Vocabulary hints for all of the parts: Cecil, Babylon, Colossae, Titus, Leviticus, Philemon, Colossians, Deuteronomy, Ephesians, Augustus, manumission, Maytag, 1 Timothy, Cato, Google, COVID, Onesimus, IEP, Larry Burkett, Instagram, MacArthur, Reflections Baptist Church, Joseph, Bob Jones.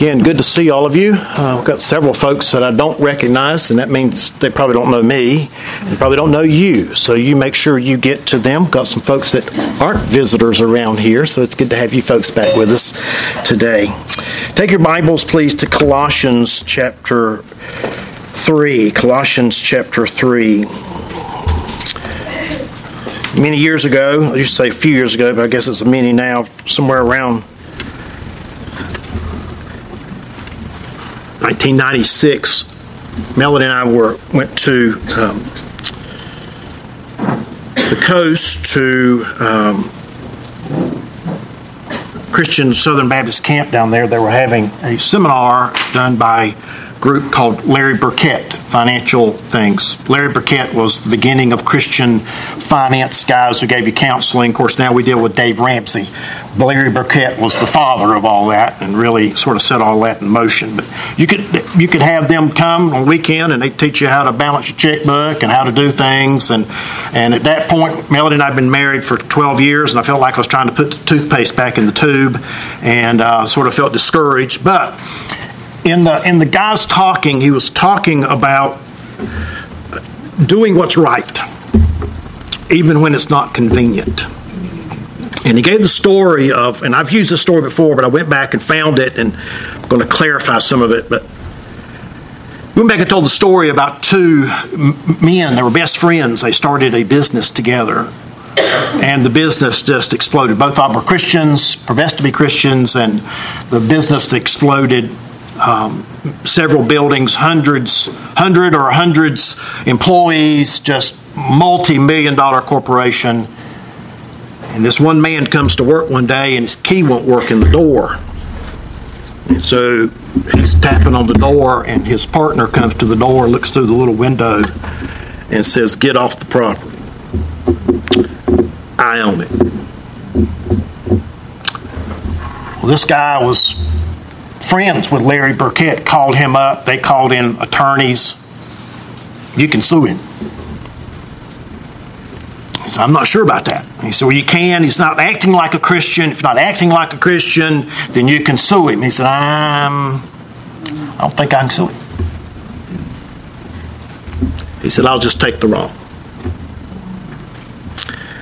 Again, good to see all of you. We've got several folks that I don't recognize, and that means they probably don't know me. They probably don't know you, so you make sure you get to them. Got some folks that aren't visitors around here, so it's good to have you folks back with us today. Take your Bibles, please, to Colossians chapter 3. Colossians chapter 3. Many years ago, I used to say a few years ago, but I guess it's a many now, somewhere around 1996, Melody and I went to the coast to Christian Southern Baptist camp down there. They were having a seminar done by a group called Larry Burkett, Financial Things. Larry Burkett was the beginning of Christian finance guys who gave you counseling. Of course, now we deal with Dave Ramsey. Larry Burkett was the father of all that and really sort of set all that in motion. But you could have them come on weekend and they teach you how to balance your checkbook and how to do things. And at that point, Melody and I had been married for 12 years, and I felt like I was trying to put the toothpaste back in the tube, and sort of felt discouraged. But in the guy's talking, he was talking about doing what's right, even when it's not convenient. And he gave the story of, and I've used this story before, but I went back and found it, and I'm going to clarify some of it. But we went back and told the story about two men. They were best friends. They started a business together, and the business just exploded. Both of them were Christians, professed to be Christians, and the business exploded. Several buildings, hundreds employees, just multi-million-dollar corporation. And this one man comes to work one day, and his key won't work in the door. And so he's tapping on the door, and his partner comes to the door, looks through the little window, and says, "Get off the property. I own it." Well, this guy was friends with Larry Burkett, called him up. They called in attorneys. "You can sue him." He said, "I'm not sure about that." He said, "Well, you can. He's not acting like a Christian. If you're not acting like a Christian, then you can sue him." He said, I don't think I can sue him." He said, "I'll just take the wrong."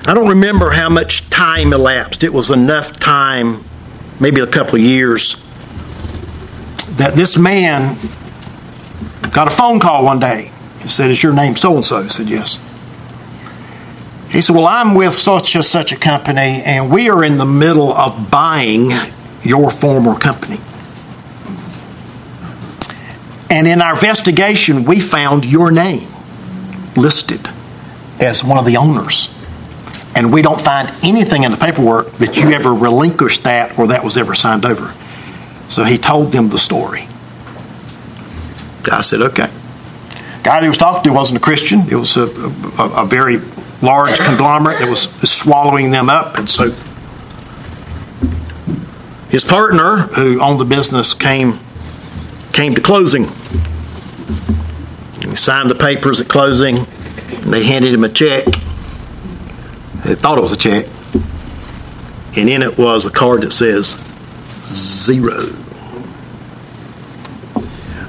I don't remember how much time elapsed. It was enough time, maybe a couple of years, that this man got a phone call one day. He said, "Is your name so-and-so?" He said, "Yes." He said, "Well, I'm with such a company, and we are in the middle of buying your former company. And in our investigation, we found your name listed as one of the owners. And we don't find anything in the paperwork that you ever relinquished that or that was ever signed over." So he told them the story. I said, "Okay." The guy he was talking to wasn't a Christian. It was a very large conglomerate that was swallowing them up. And so his partner, who owned the business, came to closing. He signed the papers at closing, and they handed him a check. They thought it was a check. And in it was a card that says, "Zero.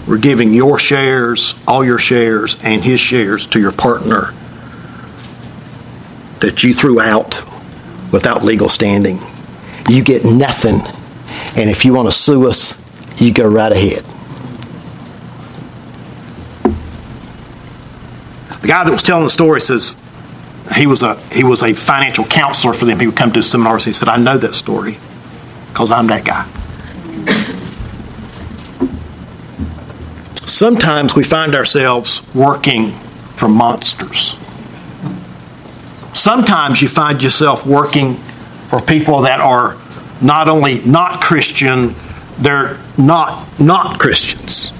We're giving your shares, all your shares, and his shares to your partner that you threw out without legal standing. You get nothing. And if you want to sue us, you go right ahead." The guy that was telling the story says he was a financial counselor for them. He would come to seminars. He said, "I know that story because I'm that guy." Sometimes we find ourselves working for monsters. Sometimes you find yourself working for people that are not only not Christian, they're not Christians.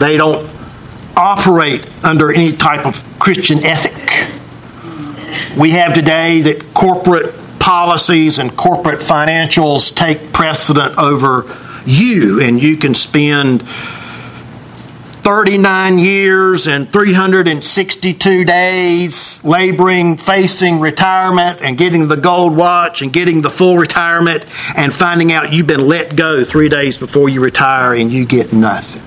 They don't operate under any type of Christian ethic. We have today that corporate policies and corporate financials take precedent over you, and you can spend 39 years and 362 days laboring, facing retirement and getting the gold watch and getting the full retirement and finding out you've been let go 3 days before you retire and you get nothing.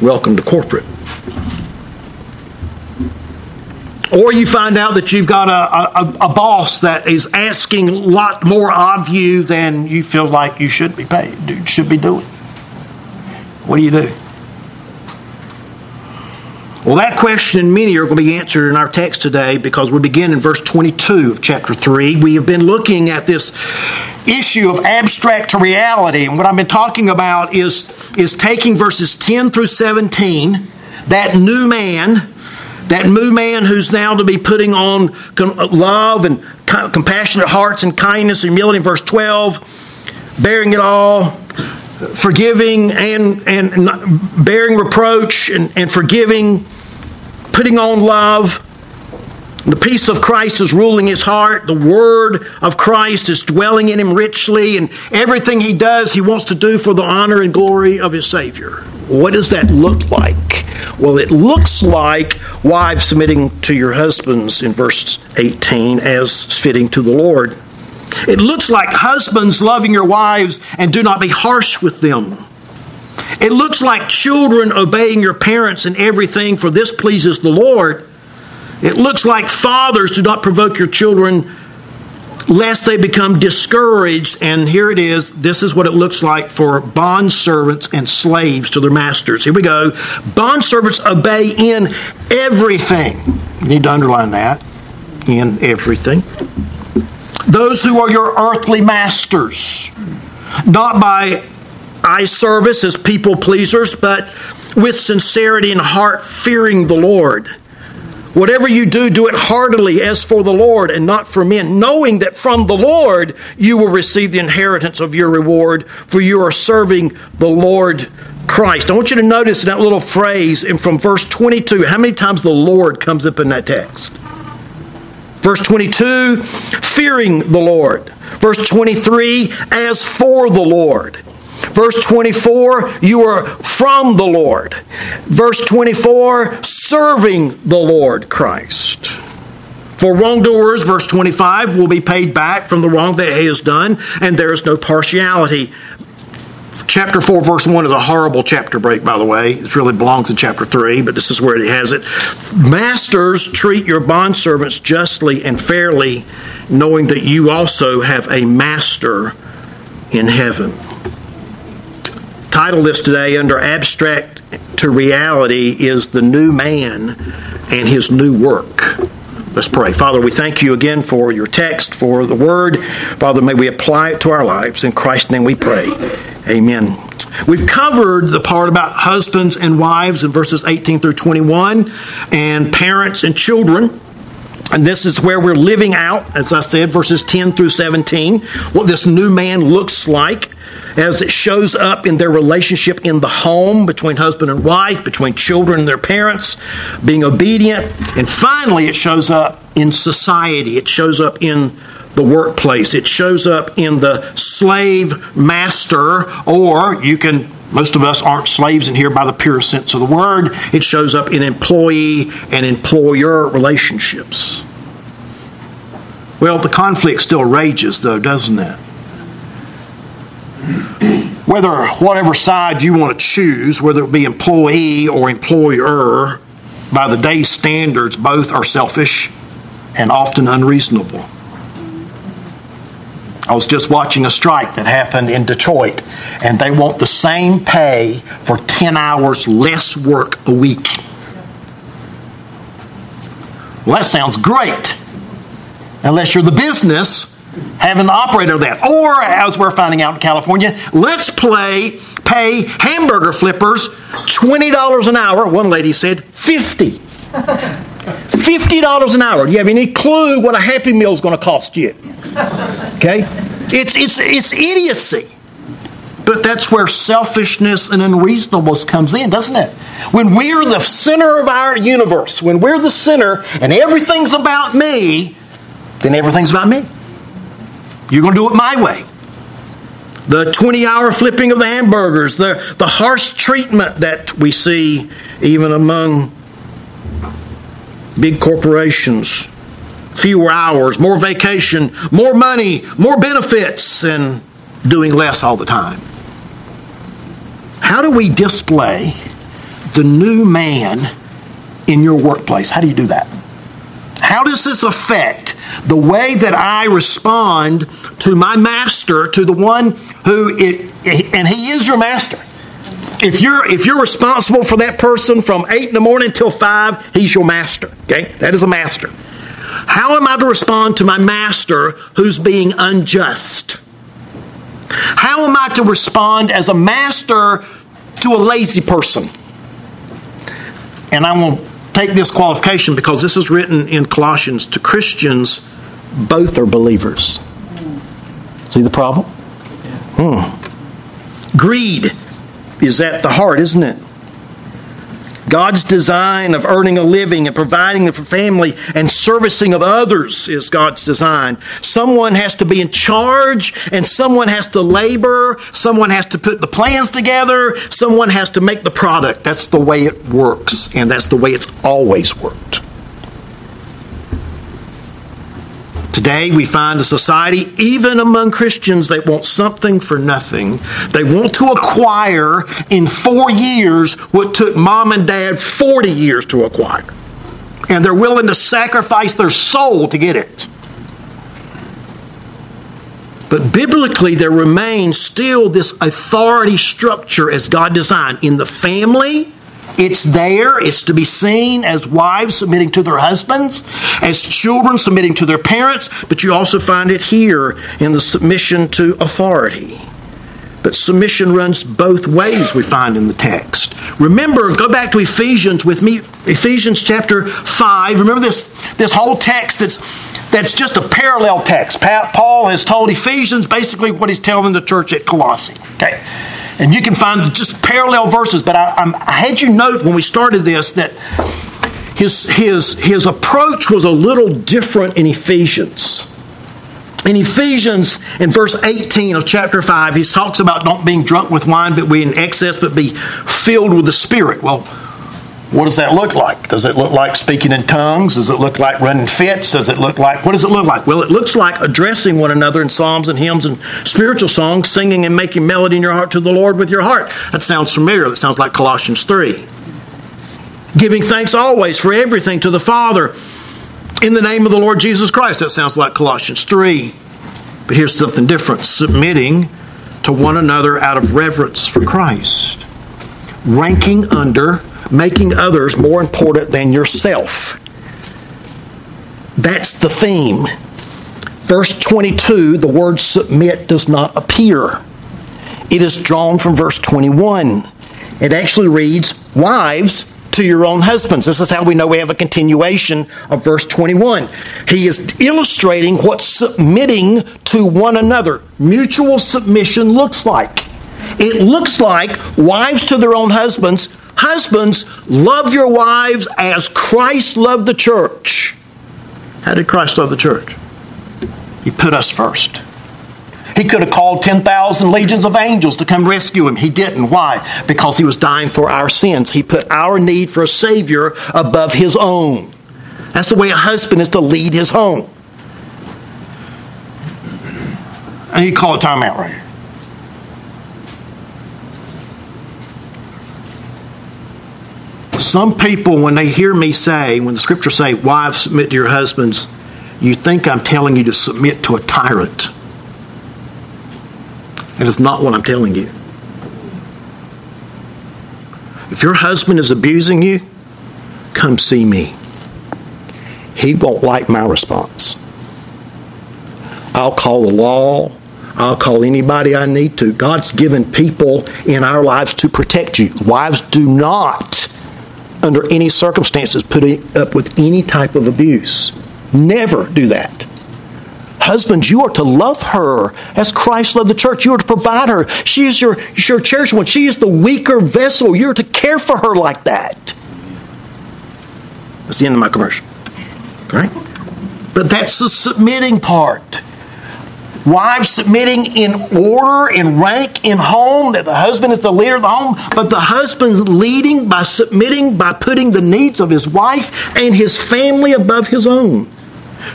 Welcome to corporate. Or you find out that you've got a boss that is asking a lot more of you than you feel like you should be paid, should be doing. What do you do? Well, that question and many are going to be answered in our text today because we begin in verse 22 of chapter 3. We have been looking at this issue of abstract to reality. And what I've been talking about is taking verses 10 through 17, that new man who's now to be putting on love and compassionate hearts and kindness, humility in verse 12, bearing it all, forgiving and bearing reproach and forgiving, putting on love. The peace of Christ is ruling his heart. The word of Christ is dwelling in him richly. And everything he does, he wants to do for the honor and glory of his Savior. What does that look like? Well, it looks like wives submitting to your husbands in verse 18 as fitting to the Lord. It looks like husbands loving your wives and do not be harsh with them. It looks like children obeying your parents in everything, for this pleases the Lord. It looks like fathers do not provoke your children lest they become discouraged. And here it is. This is what it looks like for bondservants and slaves to their masters. Here we go. Bondservants obey in everything. You need to underline that. In everything. Those who are your earthly masters, not by eye service as people pleasers, but with sincerity and heart fearing the Lord. Whatever you do, do it heartily as for the Lord and not for men, knowing that from the Lord you will receive the inheritance of your reward, for you are serving the Lord Christ. I want you to notice that little phrase and from verse 22, how many times the Lord comes up in that text? Verse 22, fearing the Lord. Verse 23, as for the Lord. Verse 24, you are from the Lord. Verse 24, serving the Lord Christ. For wrongdoers, verse 25, will be paid back from the wrong that he has done, and there is no partiality. Chapter 4, verse 1 is a horrible chapter break, by the way. It really belongs in chapter 3, but this is where it has it. Masters, treat your bondservants justly and fairly, knowing that you also have a master in heaven. Title this today under abstract to reality is the new man and his new work. Let's pray. Father, we thank you again for your text, for the word. Father, may we apply it to our lives. In Christ's name we pray. Amen. We've covered the part about husbands and wives in verses 18 through 21 and parents and children. And this is where we're living out, as I said, verses 10 through 17, what this new man looks like as it shows up in their relationship in the home between husband and wife, between children and their parents, being obedient. And finally, it shows up in society. It shows up in the workplace. It shows up in the slave master, or you can, most of us aren't slaves in here by the pure sense of the word. It shows up in employee and employer relationships. Well, the conflict still rages, though, doesn't it? Whatever side you want to choose, whether it be employee or employer, by the day's standards, both are selfish and often unreasonable. I was just watching a strike that happened in Detroit, and they want the same pay for 10 hours less work a week. Well, that sounds great, unless you're the business having the operator of that. Or, as we're finding out in California, let's pay hamburger flippers $20 an hour. One lady said $50. $50 an hour. Do you have any clue what a Happy Meal is going to cost you? Okay? It's idiocy. But that's where selfishness and unreasonableness comes in, doesn't it? When we're the center of our universe, when we're the center and everything's about me, then everything's about me. You're going to do it my way. the 20-hour flipping of the hamburgers, the harsh treatment that we see even among big corporations. Fewer hours, more vacation, more money, more benefits, and doing less all the time. How do we display the new man in your workplace? How do you do that? How does this affect the way that I respond to my master, to the one who, and he is your master. If you're responsible for that person from 8 in the morning till 5, he's your master. Okay? That is a master. How am I to respond to my master who's being unjust? How am I to respond as a master to a lazy person? And I will take this qualification because this is written in Colossians to Christians. Both are believers. See the problem? Greed is at the heart, isn't it? God's design of earning a living and providing for family and servicing of others is God's design. Someone has to be in charge, and someone has to labor. Someone has to put the plans together. Someone has to make the product. That's the way it works, and that's the way it's always worked. Today we find a society, even among Christians, that want something for nothing. They want to acquire in 4 years what took mom and dad 40 years to acquire. And they're willing to sacrifice their soul to get it. But biblically there remains still this authority structure as God designed. In the family, it's there. It's to be seen as wives submitting to their husbands, as children submitting to their parents, but you also find it here in the submission to authority. But submission runs both ways, we find in the text. Remember, go back to Ephesians with me, Ephesians chapter 5. Remember this whole text that's just a parallel text. Paul has told Ephesians basically what he's telling the church at Colossae. Okay. And you can find just parallel verses, but I had you note when we started this that his approach was a little different in Ephesians. In Ephesians, in verse 18 of chapter 5, he talks about not being drunk with wine, but be in excess, but be filled with the Spirit. Well, what does that look like? Does it look like speaking in tongues? Does it look like running fits? Does it look like, what does it look like? Well, it looks like addressing one another in psalms and hymns and spiritual songs, singing and making melody in your heart to the Lord with your heart. That sounds familiar. That sounds like Colossians 3. Giving thanks always for everything to the Father in the name of the Lord Jesus Christ. That sounds like Colossians 3. But here's something different. Submitting to one another out of reverence for Christ. Ranking under, making others more important than yourself. That's the theme. Verse 22, the word submit does not appear. It is drawn from verse 21. It actually reads, wives to your own husbands. This is how we know we have a continuation of verse 21. He is illustrating what submitting to one another, mutual submission, looks like. It looks like wives to their own husbands. Husbands, love your wives as Christ loved the church. How did Christ love the church? He put us first. He could have called 10,000 legions of angels to come rescue him. He didn't. Why? Because he was dying for our sins. He put our need for a Savior above his own. That's the way a husband is to lead his home. I need to call a timeout right here. Some people, when they hear me say, when the scriptures say, wives, submit to your husbands, you think I'm telling you to submit to a tyrant. That is not what I'm telling you. If your husband is abusing you, come see me. He won't like my response. I'll call the law. I'll call anybody I need to. God's given people in our lives to protect you. Wives, do not, under any circumstances, put up with any type of abuse. Never do that. Husbands, you are to love her as Christ loved the church. You are to provide her. She is your cherished one. She is the weaker vessel. You are to care for her like that. That's the end of my commercial. All right? But that's the submitting part. Wives submitting in order, in rank, in home, that the husband is the leader of the home, but the husband leading by submitting, by putting the needs of his wife and his family above his own.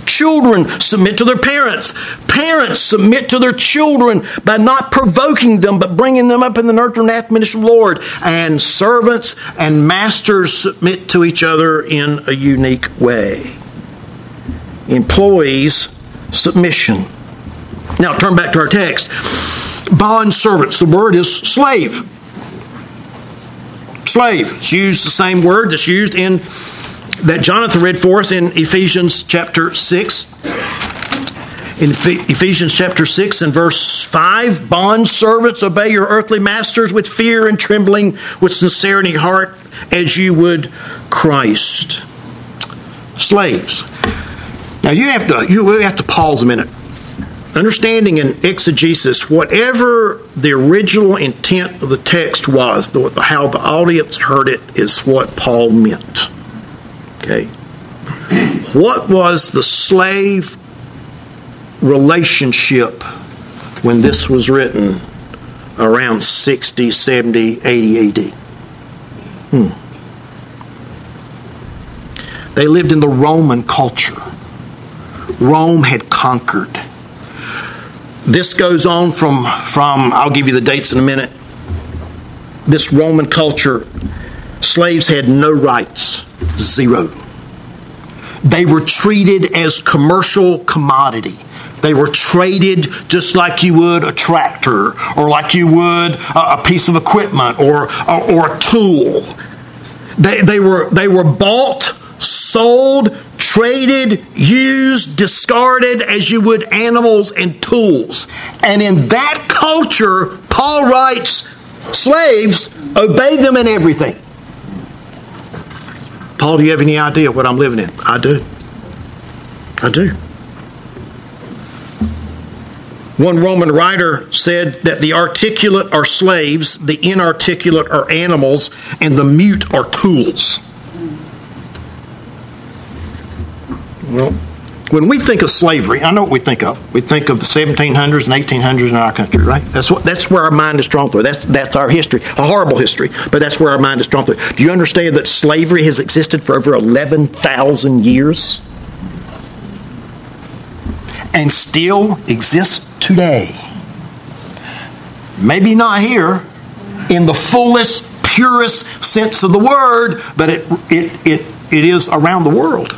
Children submit to their parents. Parents submit to their children by not provoking them, but bringing them up in the nurture and admonition of the Lord. And servants and masters submit to each other in a unique way. Employees, submission. Now turn back to our text. Bond servants. The word is slave. Slave. It's used the same word that's used in that Jonathan read for us in Ephesians chapter 6. In Ephesians chapter 6 and verse 5, bond servants, obey your earthly masters with fear and trembling, with sincerity of heart, as you would Christ. Slaves. Now you have to pause a minute. Understanding in exegesis, whatever the original intent of the text was, how the audience heard it is what Paul meant. Okay. What was the slave relationship when this was written around 60, 70, 80 AD? They lived in the Roman culture. Rome had conquered. This goes on from I'll give you the dates in a minute. This Roman culture, slaves had no rights. Zero. They were treated as commercial commodity. They were traded just like you would a tractor, or like you would a piece of equipment, or a tool. They were bought, sold, traded, used, discarded as you would animals and tools. And in that culture, Paul writes, slaves, obey them in everything. Paul, do you have any idea what I'm living in? I do. One Roman writer said that the articulate are slaves, the inarticulate are animals, and the mute are tools. Well, when we think of slavery, I know what we think of. We think of the 1700s and 1800s in our country, right? That's where our mind is drawn through. That's our history, a horrible history, but that's where our mind is drawn through. Do you understand that slavery has existed for over 11,000 years? And still exists today. Maybe not here in the fullest, purest sense of the word, but it is around the world.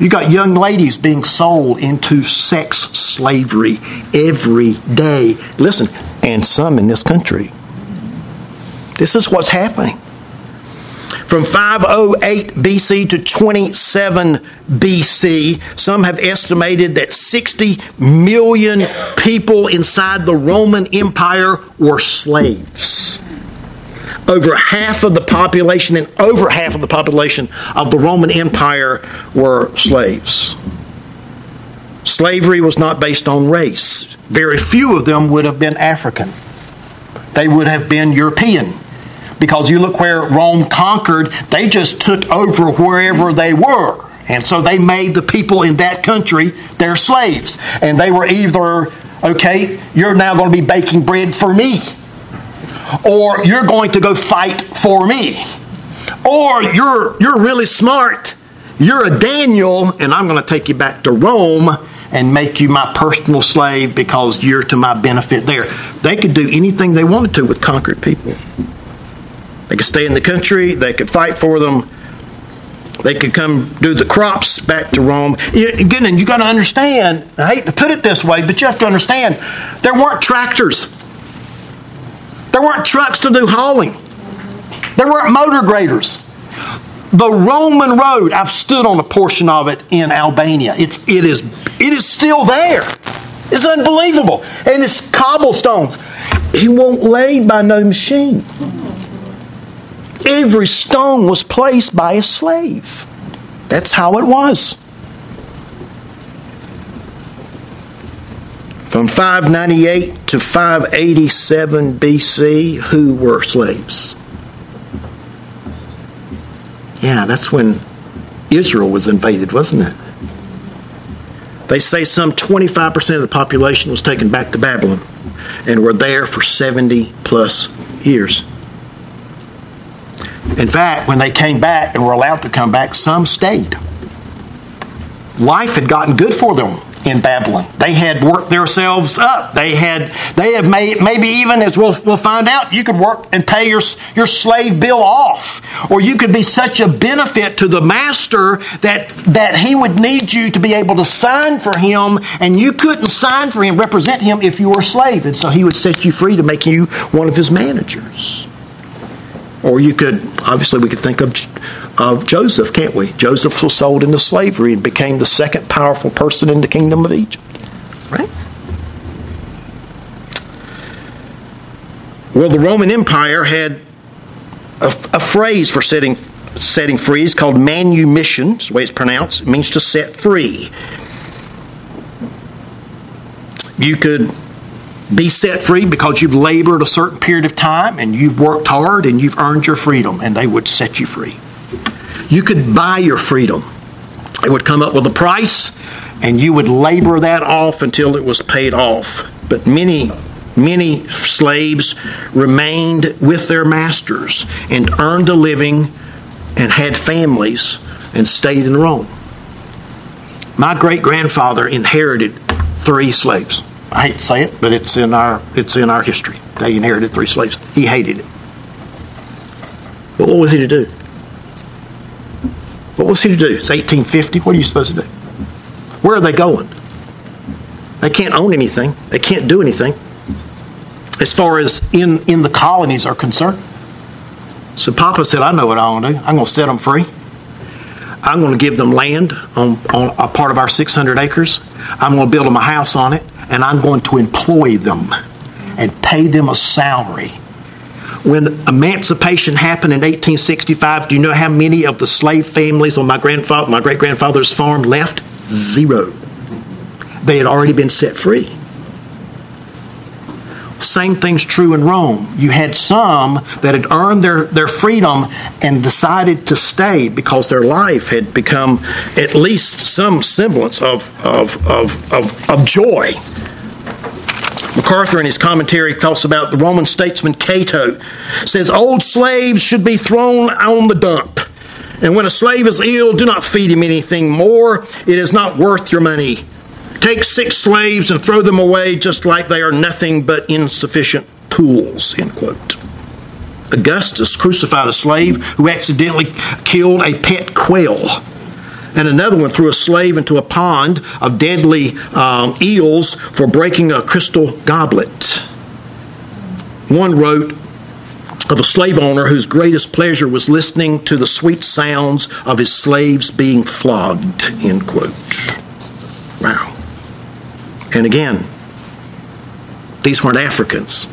You got young ladies being sold into sex slavery every day. Listen, and some in this country. This is what's happening. From 508 BC to 27 BC, some have estimated that 60 million people inside the Roman Empire were slaves. Over half of the population of the Roman Empire were slaves. Slavery was not based on race. Very few of them would have been African. They would have been European. Because you look where Rome conquered, they just took over wherever they were. And so they made the people in that country their slaves. And they were either, okay, you're now going to be baking bread for me. Or you're going to go fight for me. Or you're really smart. You're a Daniel, and I'm going to take you back to Rome and make you my personal slave because you're to my benefit there. They could do anything they wanted to with conquered people. They could stay in the country. They could fight for them. They could come do the crops back to Rome. Again, and you got to understand, I hate to put it this way, but you have to understand, there weren't tractors. There weren't trucks to do hauling. There weren't motor graders. The Roman road, I've stood on a portion of it in Albania. It is still there. It's unbelievable. And it's cobblestones. It won't lay by no machine. Every stone was placed by a slave. That's how it was. From 598 to 587 BC, who were slaves? Yeah, that's when Israel was invaded, wasn't it? They say some 25% of the population was taken back to Babylon and were there for 70 plus years. In fact, when they came back and were allowed to come back, some stayed. Life had gotten good for them in Babylon. They had worked themselves up. They had made, maybe even, as we'll find out, you could work and pay your slave bill off. Or you could be such a benefit to the master that he would need you to be able to sign for him, and you couldn't sign for him, represent him, if you were a slave. And so he would set you free to make you one of his managers. Or you could, obviously we could think of Joseph, can't we? Joseph was sold into slavery and became the second powerful person in the kingdom of Egypt. Right? Well, the Roman Empire had a phrase for setting free. It's called manumission. That's the way it's pronounced. It means to set free. You could be set free because you've labored a certain period of time and you've worked hard and you've earned your freedom, and they would set you free. You could buy your freedom. It would come up with a price, and you would labor that off until it was paid off. But many, many slaves remained with their masters and earned a living and had families and stayed in Rome. My great-grandfather inherited 3 slaves. I hate to say it, but it's in our history. They inherited 3 slaves. He hated it. But what was he to do? What was he to do? It's 1850. What are you supposed to do? Where are they going? They can't own anything. They can't do anything as far as in the colonies are concerned. So Papa said, I know what I want to do. I'm going to set them free. I'm going to give them land on a part of our 600 acres. I'm going to build them a house on it. And I'm going to employ them and pay them a salary. When emancipation happened in 1865, do you know how many of the slave families on my great-grandfather's farm left? 0. They had already been set free. Same thing's true in Rome. You had some that had earned their freedom and decided to stay because their life had become at least some semblance of joy. MacArthur in his commentary talks about the Roman statesman Cato. Says, old slaves should be thrown on the dump. And when a slave is ill, do not feed him anything more. It is not worth your money. Take 6 slaves and throw them away just like they are nothing but insufficient tools, end quote. Augustus crucified a slave who accidentally killed a pet quail. And another one threw a slave into a pond of deadly eels for breaking a crystal goblet. One wrote of a slave owner whose greatest pleasure was listening to the sweet sounds of his slaves being flogged, end quote. Wow. And again, these weren't Africans.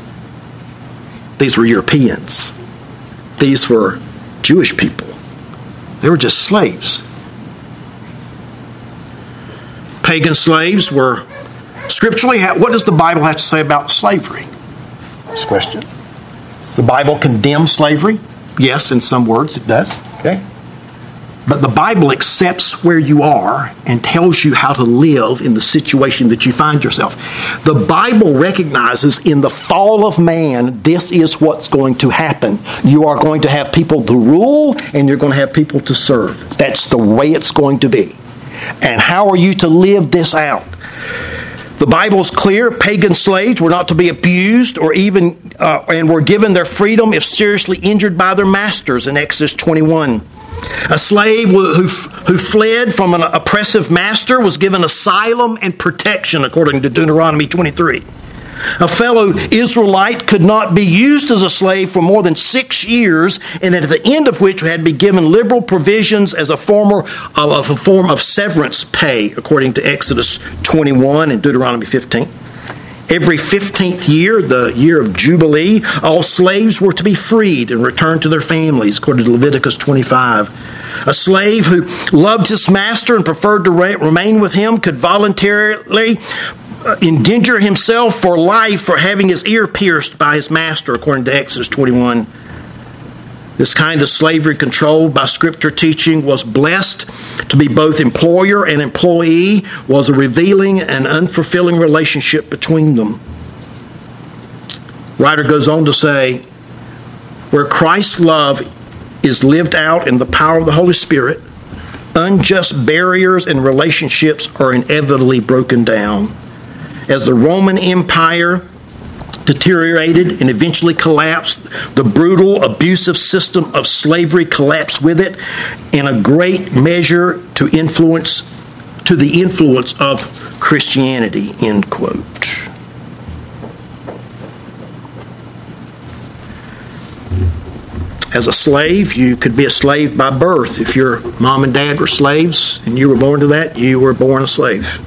These were Europeans. These were Jewish people. They were just slaves. Pagan slaves were scripturally. What does the Bible have to say about slavery? This question. Does the Bible condemn slavery? Yes, in some words it does. Okay. But the Bible accepts where you are and tells you how to live in the situation that you find yourself. The Bible recognizes in the fall of man, this is what's going to happen. You are going to have people to rule and you're going to have people to serve. That's the way it's going to be. And how are you to live this out? The Bible's clear. Pagan slaves were not to be abused or even and were given their freedom if seriously injured by their masters in Exodus 21. A slave who fled from an oppressive master was given asylum and protection, according to Deuteronomy 23. A fellow Israelite could not be used as a slave for more than 6 years, and at the end of which had to be given liberal provisions as a form of severance pay, according to Exodus 21 and Deuteronomy 15. Every 15th year, the year of Jubilee, all slaves were to be freed and returned to their families, according to Leviticus 25. A slave who loved his master and preferred to remain with him could voluntarily endanger himself for life for having his ear pierced by his master, according to Exodus 21. This kind of slavery controlled by Scripture teaching was blessed. To be both employer and employee was a revealing and unfulfilling relationship between them. Writer goes on to say, where Christ's love is lived out in the power of the Holy Spirit, unjust barriers and relationships are inevitably broken down. As the Roman Empire deteriorated and eventually collapsed, the brutal, abusive system of slavery collapsed with it in a great measure to the influence of Christianity, end quote. As a slave, you could be a slave by birth. If your mom and dad were slaves and you were born to that, you were born a slave.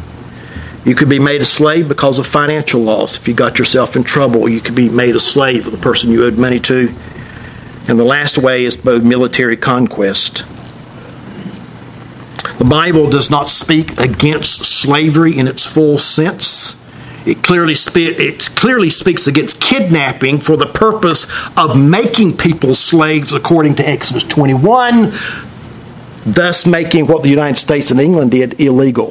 You could be made a slave because of financial loss. If you got yourself in trouble, you could be made a slave of the person you owed money to. And the last way is by military conquest. The Bible does not speak against slavery in its full sense. It clearly speaks against kidnapping for the purpose of making people slaves according to Exodus 21, thus making what the United States and England did illegal.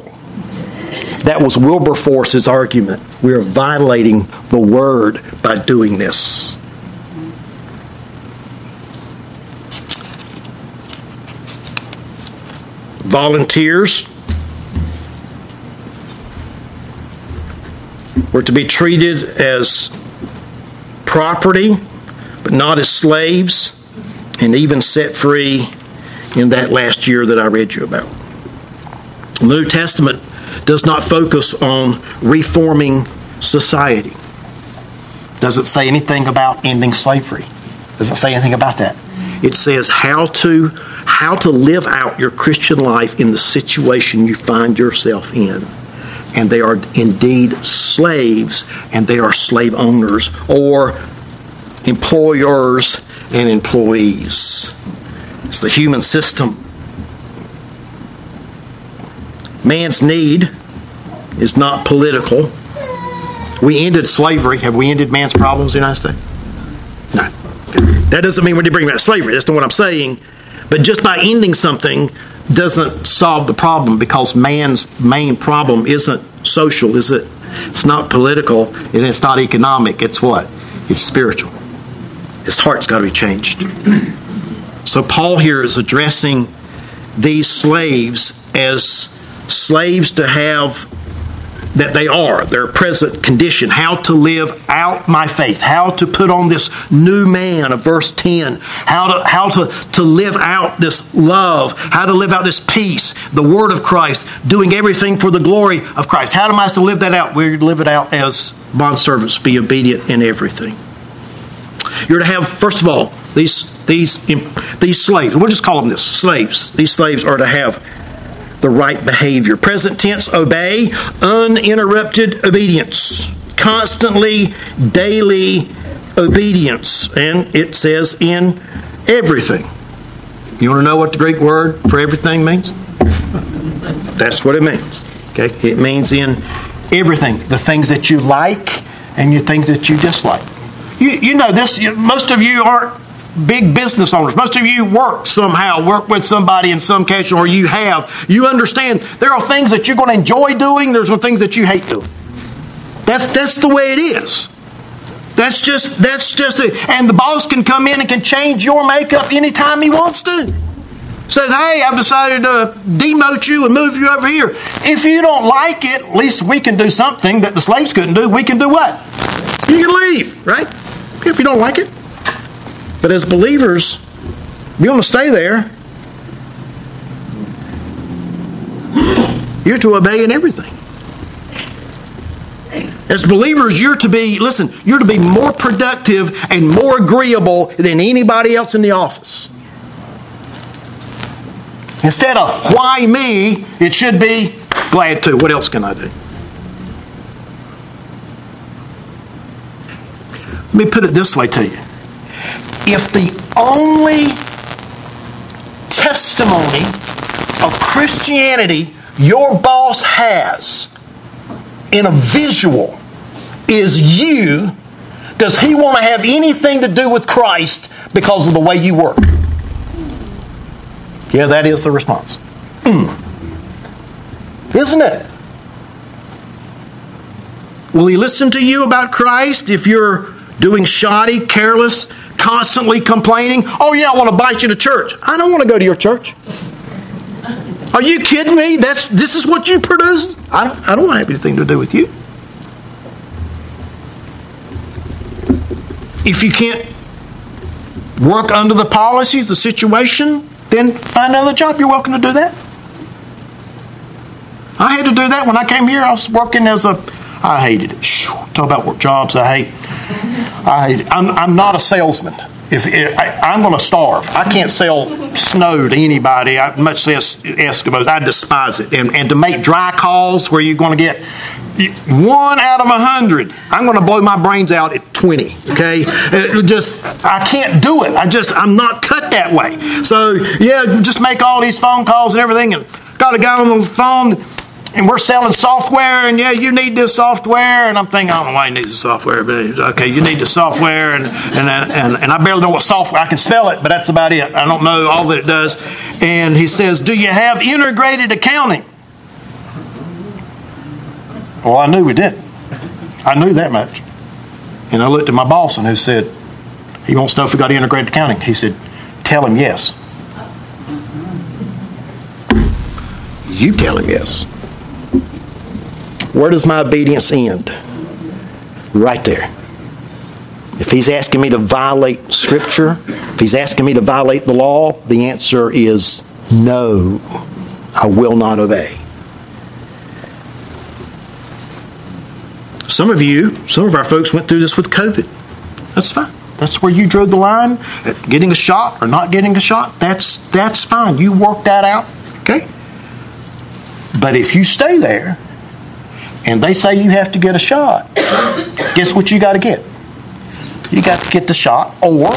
That was Wilberforce's argument. We are violating the word by doing this. Volunteers were to be treated as property, but not as slaves, and even set free in that last year that I read you about. The New Testament does not focus on reforming society. Doesn't say anything about ending slavery. Doesn't say anything about that. It says how to live out your Christian life in the situation you find yourself in. And they are indeed slaves, and they are slave owners or employers and employees. It's the human system. Man's need is not political. We ended slavery. Have we ended man's problems in the United States? No. That doesn't mean we need to bring back slavery. That's not what I'm saying. But just by ending something doesn't solve the problem, because man's main problem isn't social, is it? It's not political, and it's not economic. It's what? It's spiritual. His heart's got to be changed. So Paul here is addressing these slaves as slaves to have, that they are, their present condition, how to live out my faith, how to put on this new man of verse 10, how to live out this love, how to live out this peace, the word of Christ, doing everything for the glory of Christ. How am I to live that out? We're to live it out as bondservants, be obedient in everything. You're to have, first of all, these slaves, we'll just call them this, slaves. These slaves are to have the right behavior. Present tense, obey. Uninterrupted obedience. Constantly, daily obedience. And it says in everything. You want to know what the Greek word for everything means? That's what it means. Okay? It means in everything. The things that you like and the things that you dislike. You know this. Most of you aren't big business owners. Most of you work with somebody in some fashion, or you understand there are things that you're going to enjoy doing, there's things that you hate doing. That's the way it is. That's just it. And the boss can come in and can change your makeup anytime he wants to. Says, hey, I've decided to demote you and move you over here. If you don't like it, at least we can do something that the slaves couldn't do. We can do what? You can leave, right? If you don't like it. But as believers, you want to stay there. You're to obey in everything. As believers, you're to be more productive and more agreeable than anybody else in the office. Instead of, why me? It should be, glad to. What else can I do? Let me put it this way to you. If the only testimony of Christianity your boss has in a visual is you, does he want to have anything to do with Christ because of the way you work. Yeah, that is the response. Isn't it? Will he listen to you about Christ if you're doing shoddy, careless, constantly complaining? Oh yeah, I want to invite you to church. I don't want to go to your church. Are you kidding me? This is what you produce? I don't want to have anything to do with you. If you can't work under the policies, the situation, then find another job. You're welcome to do that. I had to do that when I came here. I was working as a... I hated it. Talk about work jobs I hate. I'm not a salesman. I'm going to starve. I can't sell snow to anybody, much less Eskimos. I despise it. And to make dry calls where you're going to get 1 out of 100, I'm going to blow my brains out at 20. Okay, I can't do it. I'm not cut that way. So yeah, just make all these phone calls and everything, and got a guy on the phone. And we're selling software, and yeah, you need this software. And I'm thinking, I don't know why he needs the software, but okay, you need the software. And I barely know what software, I can spell it, but that's about it. I don't know all that it does. And he says, do you have integrated accounting? Well, I knew we didn't. I knew that much. And I looked at my boss, and who said, he wants to know if we got integrated accounting. He said, tell him yes. You tell him yes. Where does my obedience end? Right there. If he's asking me to violate Scripture, if he's asking me to violate the law, the answer is no. I will not obey. Some of our folks went through this with COVID. That's fine. That's where you drew the line at getting a shot or not getting a shot. That's fine. You work that out. Okay? But if you stay there, and they say you have to get a shot, guess what you got to get? You got to get the shot, or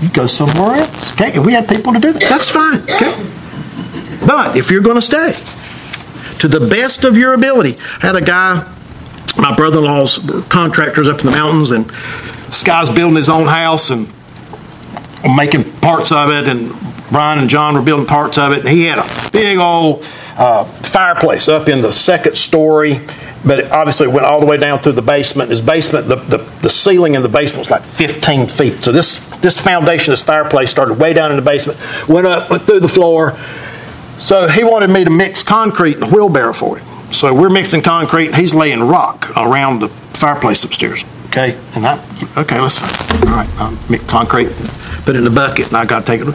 you go somewhere else. Okay? And we have people to do that. That's fine. Okay? But if you're going to stay, to the best of your ability. I had a guy, my brother-in-law's contractor's up in the mountains, and this guy's building his own house and making parts of it, and Brian and John were building parts of it, and he had a big old... fireplace up in the second story, but it obviously went all the way down through the basement. His basement, the ceiling in the basement was like 15 feet. So this foundation, this fireplace started way down in the basement, went up, went through the floor. So he wanted me to mix concrete in a wheelbarrow for him. So we're mixing concrete, and he's laying rock around the fireplace upstairs. Okay, and okay, let's find it. All right, I'll mix concrete, put it in a bucket, and I got to take it.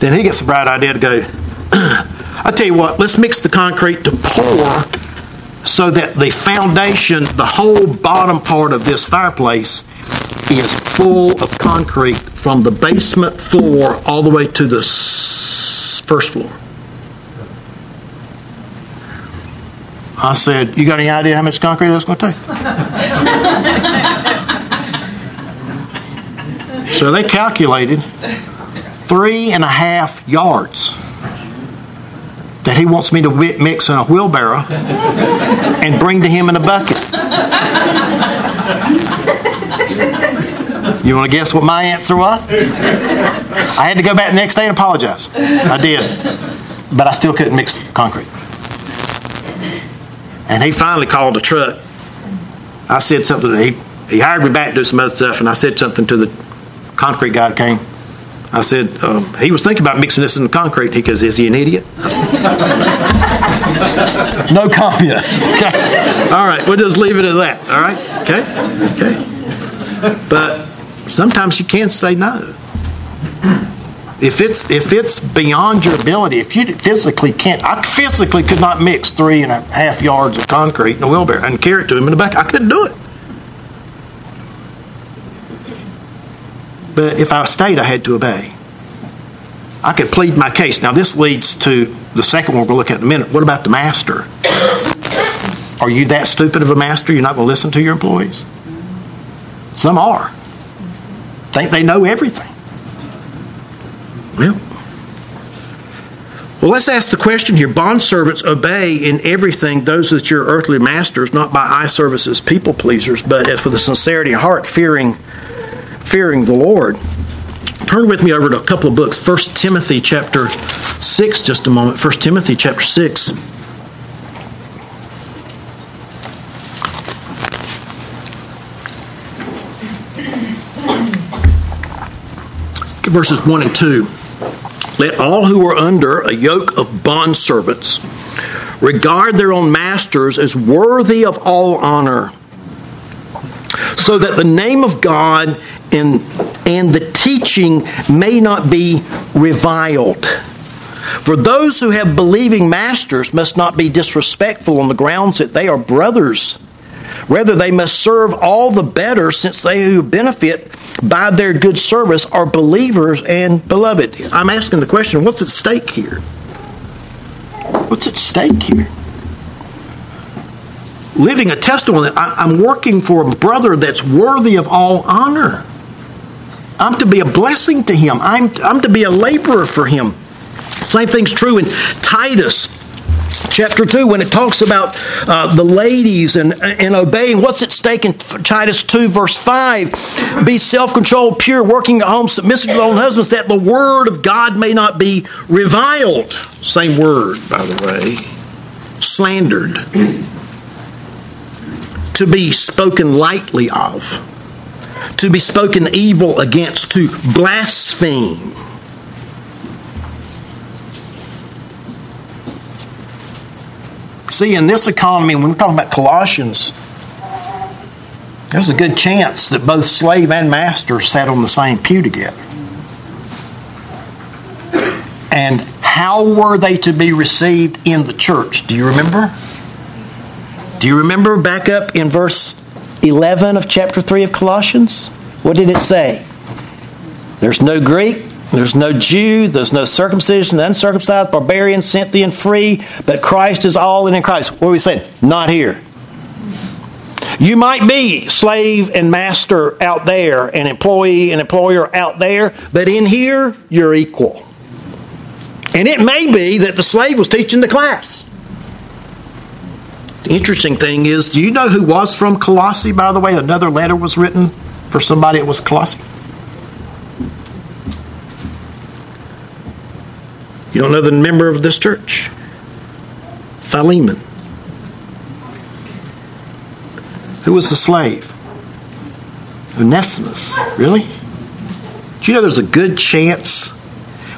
Then he gets the bright idea to go... I tell you what, let's mix the concrete to pour so that the foundation, the whole bottom part of this fireplace is full of concrete from the basement floor all the way to the first floor. I said, you got any idea how much concrete that's going to take? So they calculated 3.5 yards. That he wants me to mix in a wheelbarrow and bring to him in a bucket. You want to guess what my answer was? I had to go back the next day and apologize. I did. But I still couldn't mix concrete. And he finally called the truck. I said something. He hired me back to do some other stuff, and I said something to the concrete guy that came. I said, he was thinking about mixing this in the concrete. He goes, is he an idiot? I said, no comment. Okay. All right, we'll just leave it at that. All right? Okay? Okay. But sometimes you can say no. If it's beyond your ability, if you physically can't, I physically could not mix 3.5 yards of concrete in a wheelbarrow and carry it to him in the back. I couldn't do it. But if I stayed, I had to obey. I could plead my case. Now, this leads to the second one we're going to look at in a minute. What about the master? Are you that stupid of a master you're not going to listen to your employees? Some are. Think they know everything. Well, let's ask the question here. Bondservants, obey in everything those that your earthly masters, not by eye services, people pleasers, but as with a sincerity of heart, fearing the Lord. Turn with me over to a couple of books. 1 Timothy chapter 6, just a moment. 1 Timothy chapter 6. Verses 1 and 2. Let all who are under a yoke of bondservants regard their own masters as worthy of all honor, so that the name of God and the teaching may not be reviled. For those who have believing masters must not be disrespectful on the grounds that they are brothers. Rather, they must serve all the better, since they who benefit by their good service are believers and beloved. I'm asking the question, what's at stake here? What's at stake here? Living a testimony, I'm working for a brother that's worthy of all honor. I'm to be a blessing to him. I'm to be a laborer for him. Same thing's true in Titus chapter 2 when it talks about the ladies and obeying. What's at stake in Titus 2 verse 5? Be self-controlled, pure, working at home, submissive to their own husbands, that the word of God may not be reviled. Same word, by the way. Slandered. To be spoken lightly of. To be spoken evil against. To blaspheme. See, in this economy, when we're talking about Colossians, there's a good chance that both slave and master sat on the same pew together. And how were they to be received in the church? Do you remember? Do you remember back up in verse 11 of chapter 3 of Colossians? What did it say? There's no Greek. There's no Jew, there's no circumcision, the uncircumcised, barbarian, Scythian, free, but Christ is all and in Christ. What are we saying? Not here. You might be slave and master out there, and employee and employer out there, but in here, you're equal. And it may be that the slave was teaching the class. The interesting thing is, do you know who was from Colossae, by the way? Another letter was written for somebody that was Colossae. You don't know the member of this church? Philemon. Who was the slave? Onesimus. Really? Do you know there's a good chance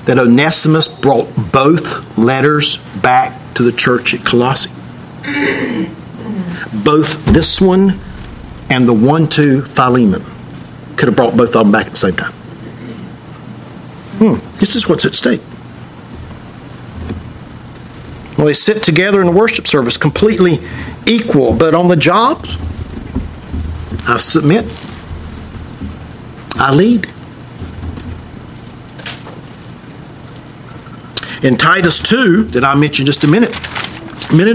that Onesimus brought both letters back to the church at Colossae? Both this one and the one to Philemon. Could have brought both of them back at the same time. This is what's at stake. Well, they sit together in a worship service, completely equal. But on the job, I submit. I lead. In Titus 2, that I mentioned just a minute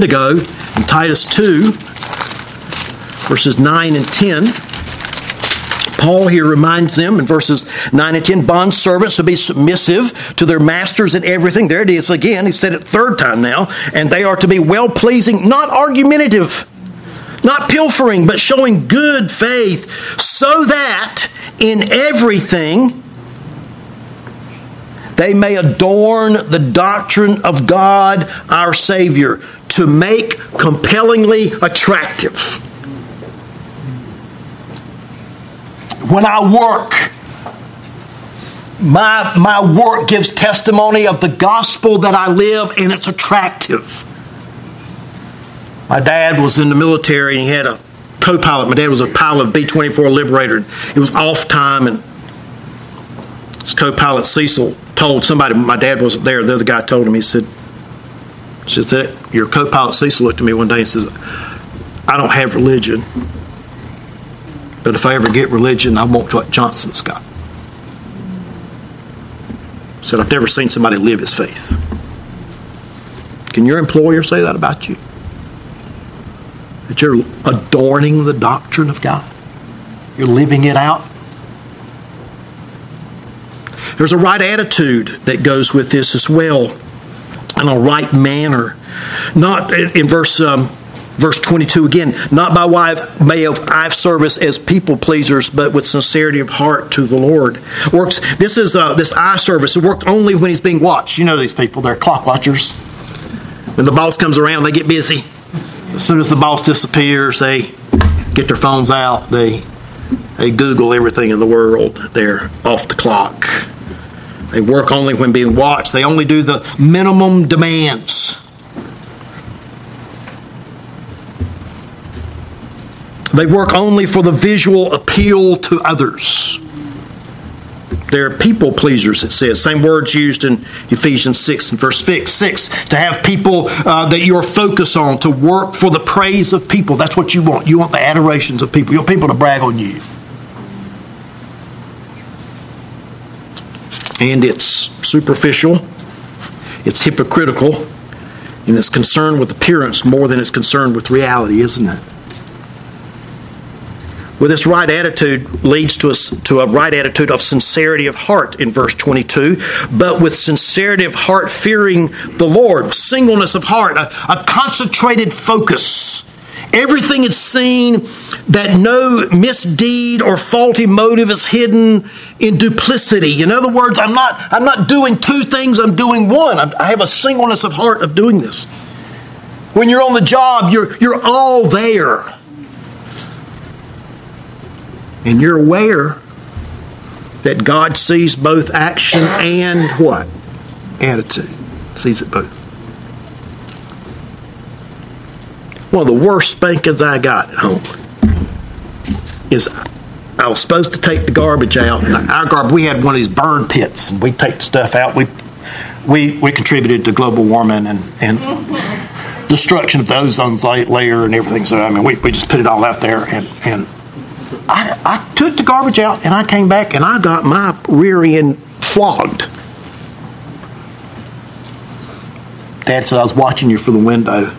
ago, in Titus 2, verses 9 and 10, Paul here reminds them in verses 9 and 10, bondservants to be submissive to their masters in everything. There it is again. He said it third time now. And they are to be well-pleasing, not argumentative, not pilfering, but showing good faith, so that in everything they may adorn the doctrine of God our Savior, to make compellingly attractive. When I work, my work gives testimony of the gospel that I live, and it's attractive. My dad was in the military, and he had a co-pilot. My dad was a pilot of B-24 Liberator. It was off time, and his co-pilot Cecil told somebody, my dad wasn't there, the other guy told him, he said, your co-pilot Cecil looked at me one day and says, I don't have religion. But if I ever get religion, I want what Johnson's got. Said, I've never seen somebody live his faith. Can your employer say that about you? That you're adorning the doctrine of God? You're living it out? There's a right attitude that goes with this as well, and a right manner. Not in verse Verse 22 again, not by way of eye service as people pleasers, but with sincerity of heart to the Lord. Works. This is this eye service. It worked only when he's being watched. You know these people, they're clock watchers. When the boss comes around, they get busy. As soon as the boss disappears, they get their phones out. They Google everything in the world. They're off the clock. They work only when being watched. They only do the minimum demands. They work only for the visual appeal to others. They're people pleasers, it says. Same words used in Ephesians 6 and verse 6. To have people that you're focused on, to work for the praise of people. That's what you want. You want the adorations of people. You want people to brag on you. And it's superficial. It's hypocritical. And it's concerned with appearance more than it's concerned with reality, isn't it? Well, this right attitude leads to a right attitude of sincerity of heart in verse 22. But with sincerity of heart, fearing the Lord. Singleness of heart, a concentrated focus. Everything is seen, that no misdeed or faulty motive is hidden in duplicity. In other words, I'm not doing two things, I'm doing one. I have a singleness of heart of doing this. When you're on the job, you're all there. And you're aware that God sees both action and what? Attitude. Sees it both. One of the worst spankings I got at home is I was supposed to take the garbage out. Our garbage, we had one of these burn pits, and we take the stuff out. We contributed to global warming and destruction of the ozone layer and everything. So I mean, we just put it all out there and. I took the garbage out and I came back and I got my rear end flogged. Dad said, I was watching you from the window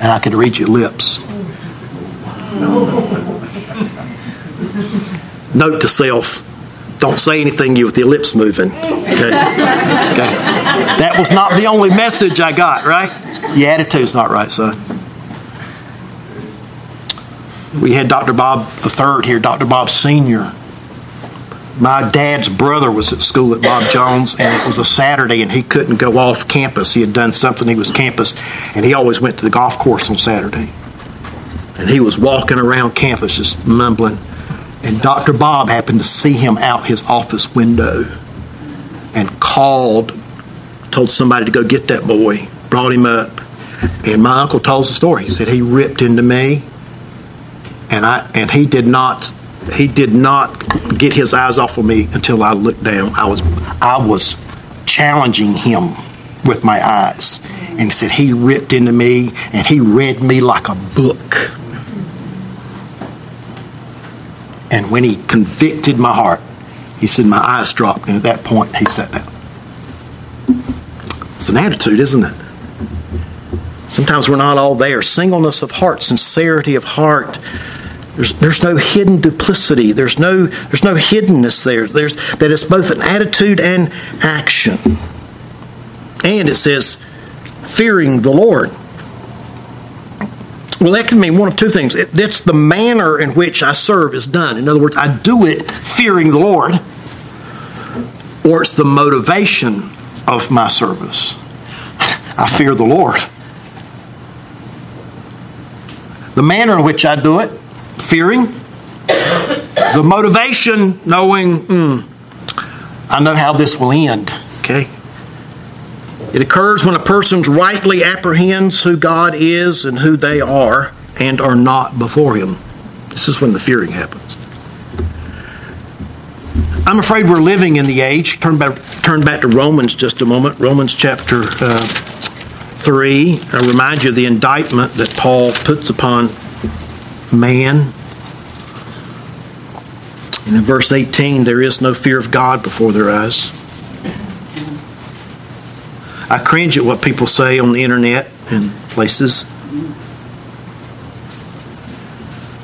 and I could read your lips. Note to self, don't say anything with your lips moving. Okay. That was not the only message I got, right? Your attitude's not right, son. We had Dr. Bob III here, Dr. Bob Sr. My dad's brother was at school at Bob Jones, and it was a Saturday, and he couldn't go off campus. He had done something. He was campus, and he always went to the golf course on Saturday. And he was walking around campus just mumbling. And Dr. Bob happened to see him out his office window and told somebody to go get that boy, brought him up. And my uncle tells the story. He said, he ripped into me. And he did not get his eyes off of me until I looked down. I was challenging him with my eyes, and he said he ripped into me and he read me like a book. And when he convicted my heart, he said my eyes dropped, and at that point he sat down. It's an attitude, isn't it? Sometimes we're not all there. Singleness of heart, sincerity of heart. There's no hidden duplicity. There's no hiddenness there. There's that it's both an attitude and action. And it says, fearing the Lord. Well, that can mean one of two things. That's the manner in which I serve is done. In other words, I do it fearing the Lord, or it's the motivation of my service. I fear the Lord. The manner in which I do it, fearing. The motivation, knowing, I know how this will end. Okay. It occurs when a person rightly apprehends who God is and who they are and are not before Him. This is when the fearing happens. I'm afraid we're living in the age. Turn back to Romans just a moment. Romans chapter 3, I remind you of the indictment that Paul puts upon man. And in verse 18, there is no fear of God before their eyes. I cringe at what people say on the internet and places.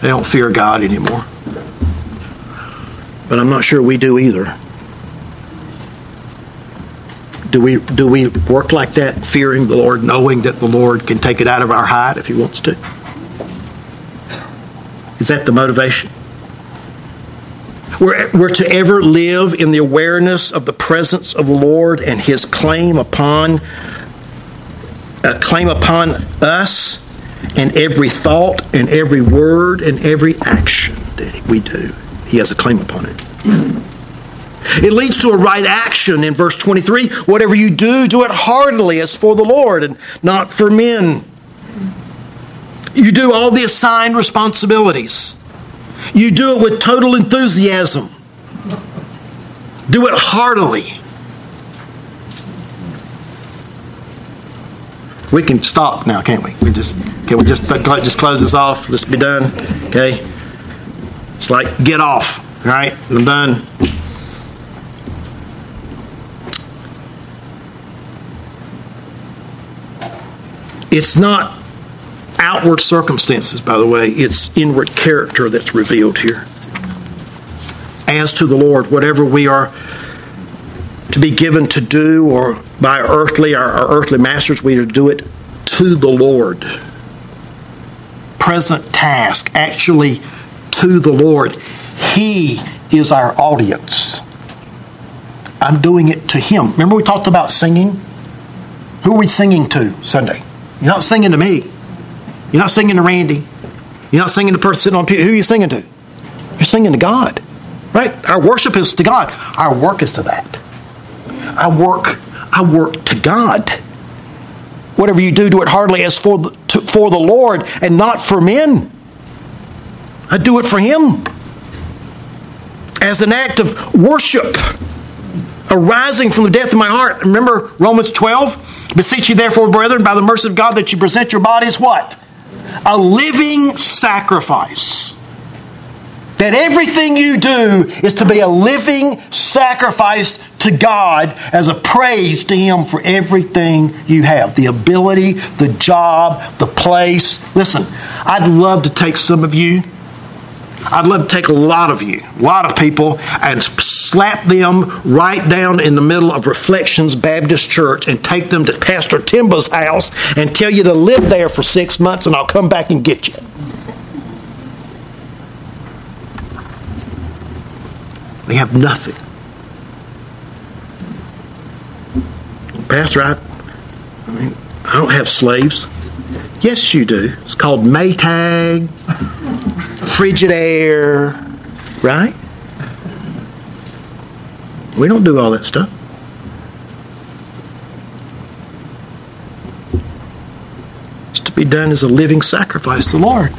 They don't fear God anymore. But I'm not sure we do either. Do we work like that, fearing the Lord, knowing that the Lord can take it out of our hide if He wants to? Is that the motivation? We're to ever live in the awareness of the presence of the Lord and His claim upon us, and every thought and every word and every action that we do. He has a claim upon it. It leads to a right action in verse 23. Whatever you do, do it heartily as for the Lord and not for men. You do all the assigned responsibilities. You do it with total enthusiasm. Do it heartily. We can stop now, can't we? Can we just close this off? Let's be done. Okay. It's like, get off. All right, I'm done. It's not outward circumstances, by the way. It's inward character that's revealed here. As to the Lord, whatever we are to be given to do, or by our earthly masters, we are to do it to the Lord. Present task, actually to the Lord. He is our audience. I'm doing it to Him. Remember we talked about singing? Who are we singing to Sunday? You're not singing to me. You're not singing to Randy. You're not singing to the person sitting on the pew. Who are you singing to? You're singing to God. Right? Our worship is to God. Our work is to that. I work to God. Whatever you do it heartily as for the Lord and not for men. I do it for Him. As an act of worship arising from the depth of my heart. Remember Romans 12? Beseech you therefore, brethren, by the mercy of God, that you present your bodies what? A living sacrifice. That everything you do is to be a living sacrifice to God as a praise to Him for everything you have. The ability, the job, the place. Listen, I'd love to take some of you. I'd love to take a lot of you, a lot of people, and slap them right down in the middle of Reflections Baptist Church and take them to Pastor Timba's house and tell you to live there for 6 months and I'll come back and get you. They have nothing. Pastor, I don't have slaves. Yes, you do. It's called Maytag. Frigid air, right? We don't do all that stuff. It's to be done as a living sacrifice to the Lord.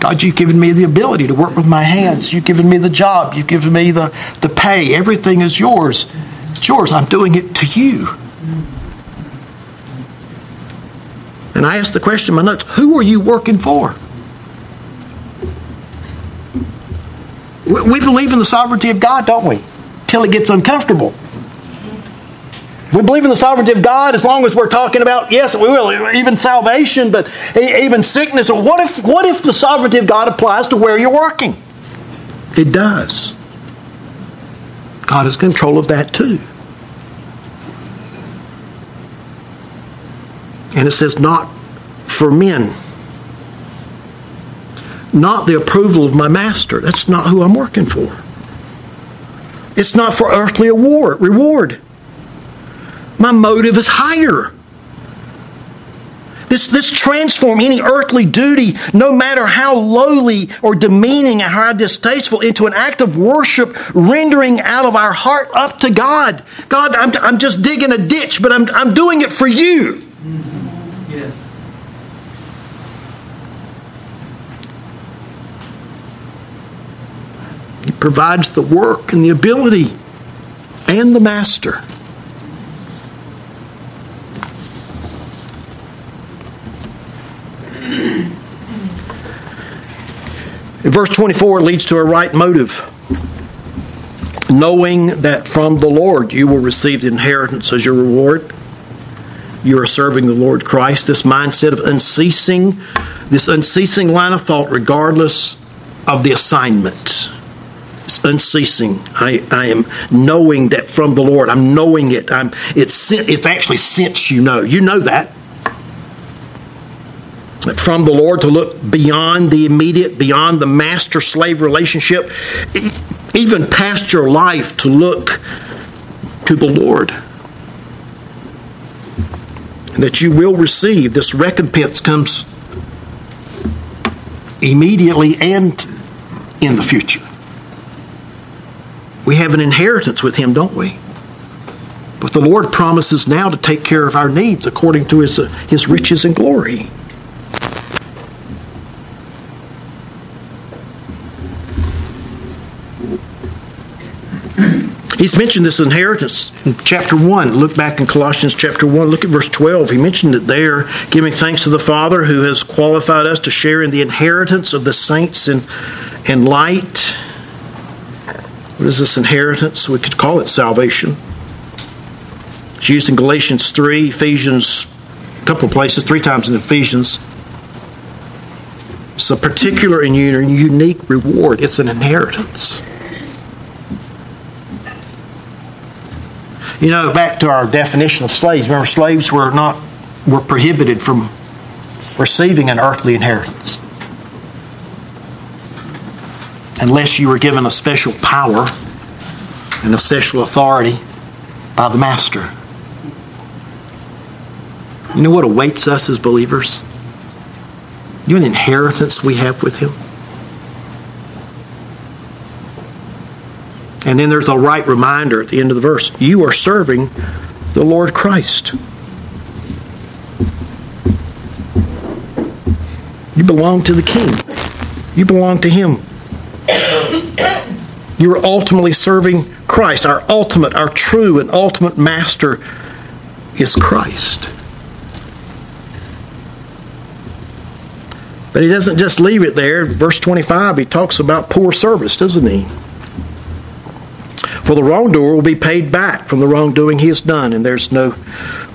God, You've given me the ability to work with my hands. You've given me the job. You've given me the pay. Everything is Yours. It's Yours. I'm doing it to You. And I asked the question in my notes, who are you working for? We believe in the sovereignty of God, don't we? Till it gets uncomfortable. We believe in the sovereignty of God as long as we're talking about, yes, we will, even salvation, but even sickness. What if the sovereignty of God applies to where you're working? It does. God is in control of that too. And it says, not for men. Not the approval of my master. That's not who I'm working for. It's not for earthly reward. My motive is higher. This transform any earthly duty, no matter how lowly or demeaning or how distasteful, into an act of worship, rendering out of our heart up to God. God, I'm just digging a ditch, but I'm doing it for You. Yes. He provides the work and the ability and the master. In verse 24, it leads to a right motive. Knowing that from the Lord you will receive the inheritance as your reward. You are serving the Lord Christ. This mindset of this unceasing line of thought, regardless of the assignment. unceasing. I am knowing that from the Lord. I'm knowing it. It's actually since you know. You know that. From the Lord, to look beyond the immediate, beyond the master-slave relationship, even past your life, to look to the Lord. And that you will receive. This recompense comes immediately and in the future. We have an inheritance with Him, don't we? But the Lord promises now to take care of our needs according to His riches and glory. He's mentioned this inheritance in chapter 1. Look back in Colossians chapter 1. Look at verse 12. He mentioned it there, giving thanks to the Father who has qualified us to share in the inheritance of the saints in light. What is this inheritance? We could call it salvation. It's used in Galatians 3, Ephesians, a couple of places, 3 times in Ephesians. It's a particular and unique reward. It's an inheritance. You know, back to our definition of slaves. Remember, slaves were prohibited from receiving an earthly inheritance unless you were given a special power and a special authority by the master. You know what awaits us as believers? You know the inheritance we have with Him. And then there's a right reminder at the end of the verse. You are serving the Lord Christ. You belong to the King. You belong to Him. You are ultimately serving Christ. Our ultimate, our true and ultimate master is Christ. But He doesn't just leave it there. Verse 25, He talks about poor service, doesn't He? For the wrongdoer will be paid back from the wrongdoing he has done, and there's no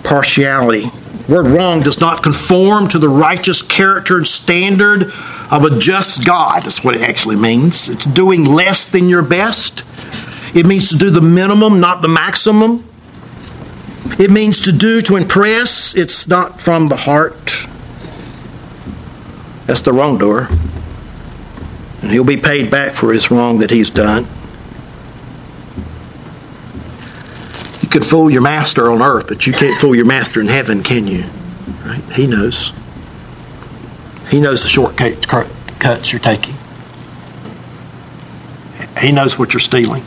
partiality. The word wrong does not conform to the righteous character and standard of a just God. That's what it actually means. It's doing less than your best. It means to do the minimum, not the maximum. It means to do to impress. It's not from the heart. That's the wrongdoer. And he'll be paid back for his wrong that he's done. You could fool your master on earth, but you can't fool your master in heaven, can you? Right? He knows. He knows the shortcuts you're taking. He knows what you're stealing.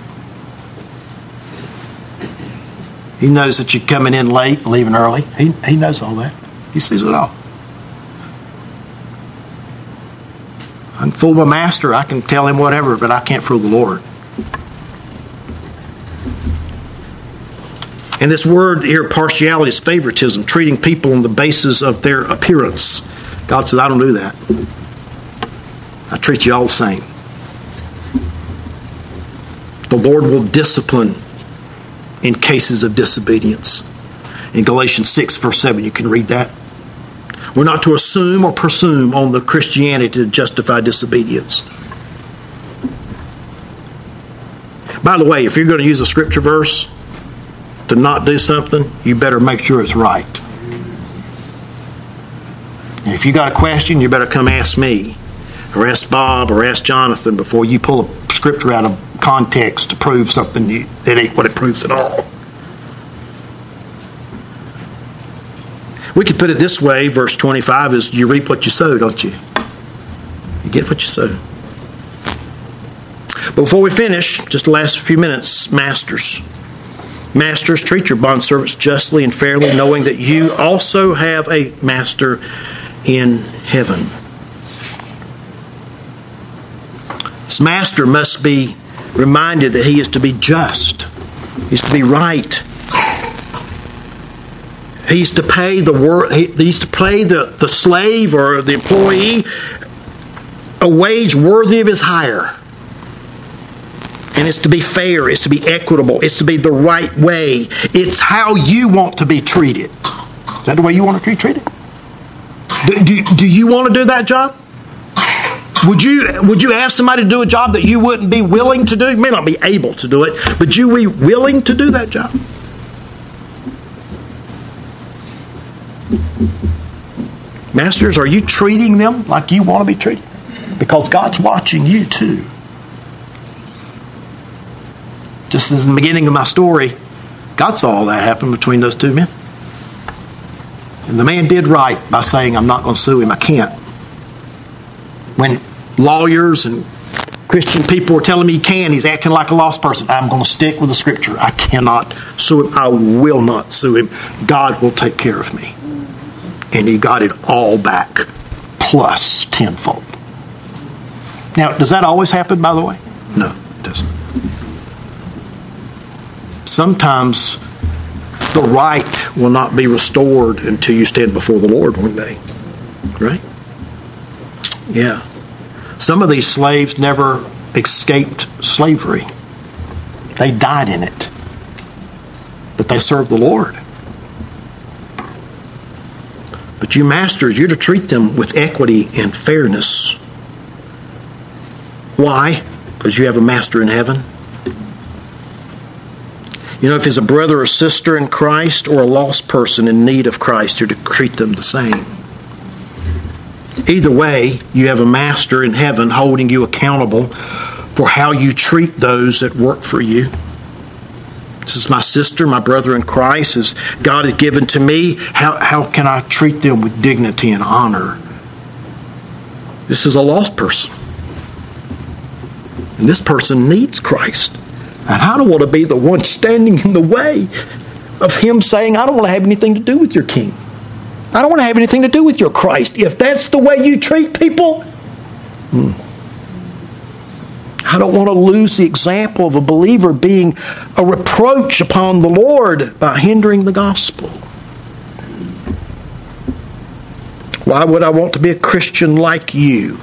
He knows that you're coming in late and leaving early. He knows all that. He sees it all. I can fool my master. I can tell him whatever, but I can't fool the Lord. And this word here, partiality, is favoritism, treating people on the basis of their appearance. God said, I don't do that. I treat you all the same. The Lord will discipline in cases of disobedience. In Galatians 6, verse 7, you can read that. We're not to assume or presume on the Christianity to justify disobedience. By the way, if you're going to use a scripture verse to not do something, you better make sure it's right. And if you got a question, you better come ask me, or ask Bob, or ask Jonathan before you pull a scripture out of context to prove something that ain't what it proves at all. We could put it this way, verse 25 is, you reap what you sow, don't you? You get what you sow. Before we finish, just the last few minutes, masters. Masters, treat your bondservants justly and fairly, knowing that you also have a master in heaven. This master must be reminded that he is to be just. He is to be right. He is to pay the slave or the employee a wage worthy of his hire. And it's to be fair. It's to be equitable. It's to be the right way. It's how you want to be treated. Is that the way you want to be treated? Do you want to do that job? Would you ask somebody to do a job that you wouldn't be willing to do? You may not be able to do it, but you be willing to do that job? Masters, are you treating them like you want to be treated? Because God's watching you too. Just as in the beginning of my story, God saw all that happen between those two men. And the man did right by saying, I'm not going to sue him, I can't. When lawyers and Christian people are telling me he can, he's acting like a lost person. I'm going to stick with the scripture. I cannot sue him. I will not sue him. God will take care of me. And he got it all back, plus tenfold. Now, does that always happen, by the way? No, it doesn't. Sometimes the right will not be restored until you stand before the Lord one day. Right? Yeah. Some of these slaves never escaped slavery. They died in it. But they served the Lord. But you masters, you're to treat them with equity and fairness. Why? Because you have a master in heaven. You know, if it's a brother or sister in Christ or a lost person in need of Christ, you're to treat them the same. Either way, you have a master in heaven holding you accountable for how you treat those that work for you. This is my sister, my brother in Christ, as God has given to me. How can I treat them with dignity and honor? This is a lost person. And this person needs Christ. And I don't want to be the one standing in the way of him saying, I don't want to have anything to do with your king. I don't want to have anything to do with your Christ. If that's the way you treat people, I don't want to lose the example of a believer being a reproach upon the Lord by hindering the gospel. Why would I want to be a Christian like you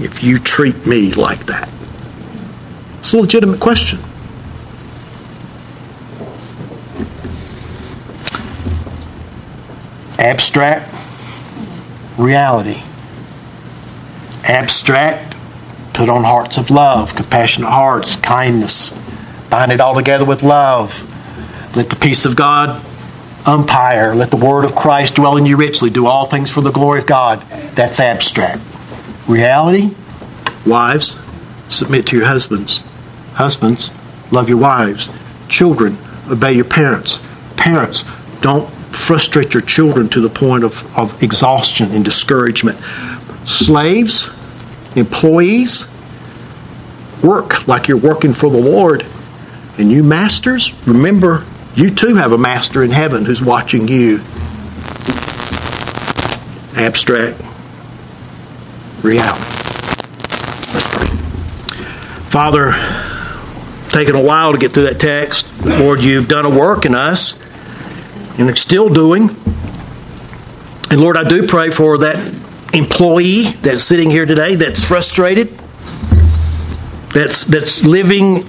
if you treat me like that? It's a legitimate question. Abstract reality. Abstract, put on hearts of love, compassionate hearts, kindness. Bind it all together with love. Let the peace of God umpire. Let the word of Christ dwell in you richly. Do all things for the glory of God. That's abstract. Reality, wives, submit to your husbands. Husbands, love your wives. Children, obey your parents. Parents, don't frustrate your children to the point of exhaustion and discouragement. Slaves, employees, work like you're working for the Lord. And you masters, remember, you too have a master in heaven who's watching you. Abstract reality. Let's pray. Father, taking a while to get through that text. Lord, you've done a work in us. And it's still doing. And Lord, I do pray for that employee that's sitting here today that's frustrated, that's living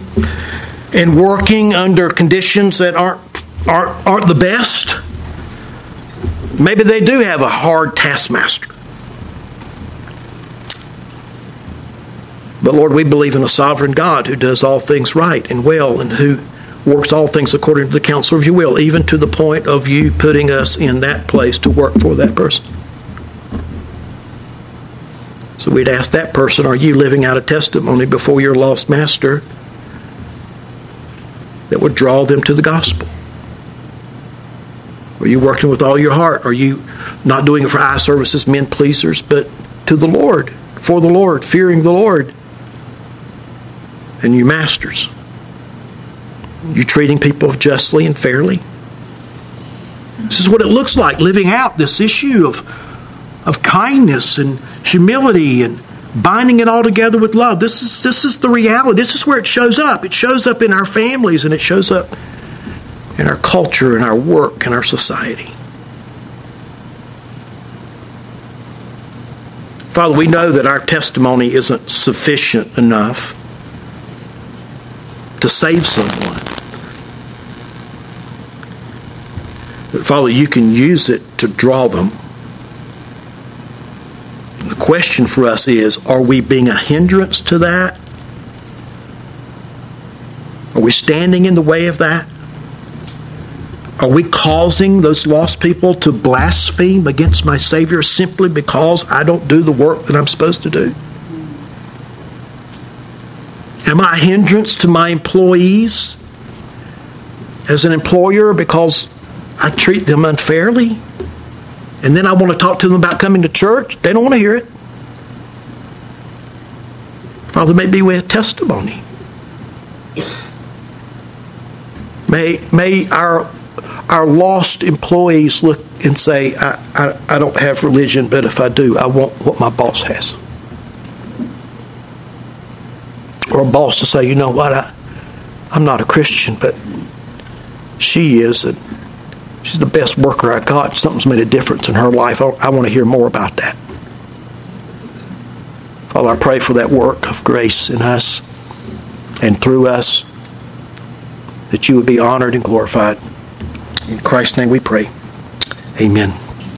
and working under conditions that aren't the best. Maybe they do have a hard taskmaster. But Lord, we believe in a sovereign God who does all things right and well and who works all things according to the counsel of your will, even to the point of you putting us in that place to work for that person. So we'd ask that person, are you living out a testimony before your lost master that would draw them to the gospel? Are you working with all your heart? Are you not doing it for eye services, men pleasers, but to the Lord, for the Lord, fearing the Lord? And you masters, you treating people justly and fairly? This is what it looks like, living out this issue of kindness and humility and binding it all together with love. This is the reality. This is where it shows up. It shows up in our families, and it shows up in our culture, in our work, in our society. Father, we know that our testimony isn't sufficient enough to save someone. But Father, you can use it to draw them. The question for us is, are we being a hindrance to that? Are we standing in the way of that? Are we causing those lost people to blaspheme against my Savior simply because I don't do the work that I'm supposed to do? Am I a hindrance to my employees as an employer because I treat them unfairly? And then I want to talk to them about coming to church. They don't want to hear it. Father, may be with testimony. May our lost employees look and say, I don't have religion, but if I do, I want what my boss has. Or a boss to say, you know what, I'm not a Christian, but she is, and she's the best worker I got. Something's made a difference in her life. I want to hear more about that. Father, I pray for that work of grace in us and through us, that you would be honored and glorified. In Christ's name we pray. Amen.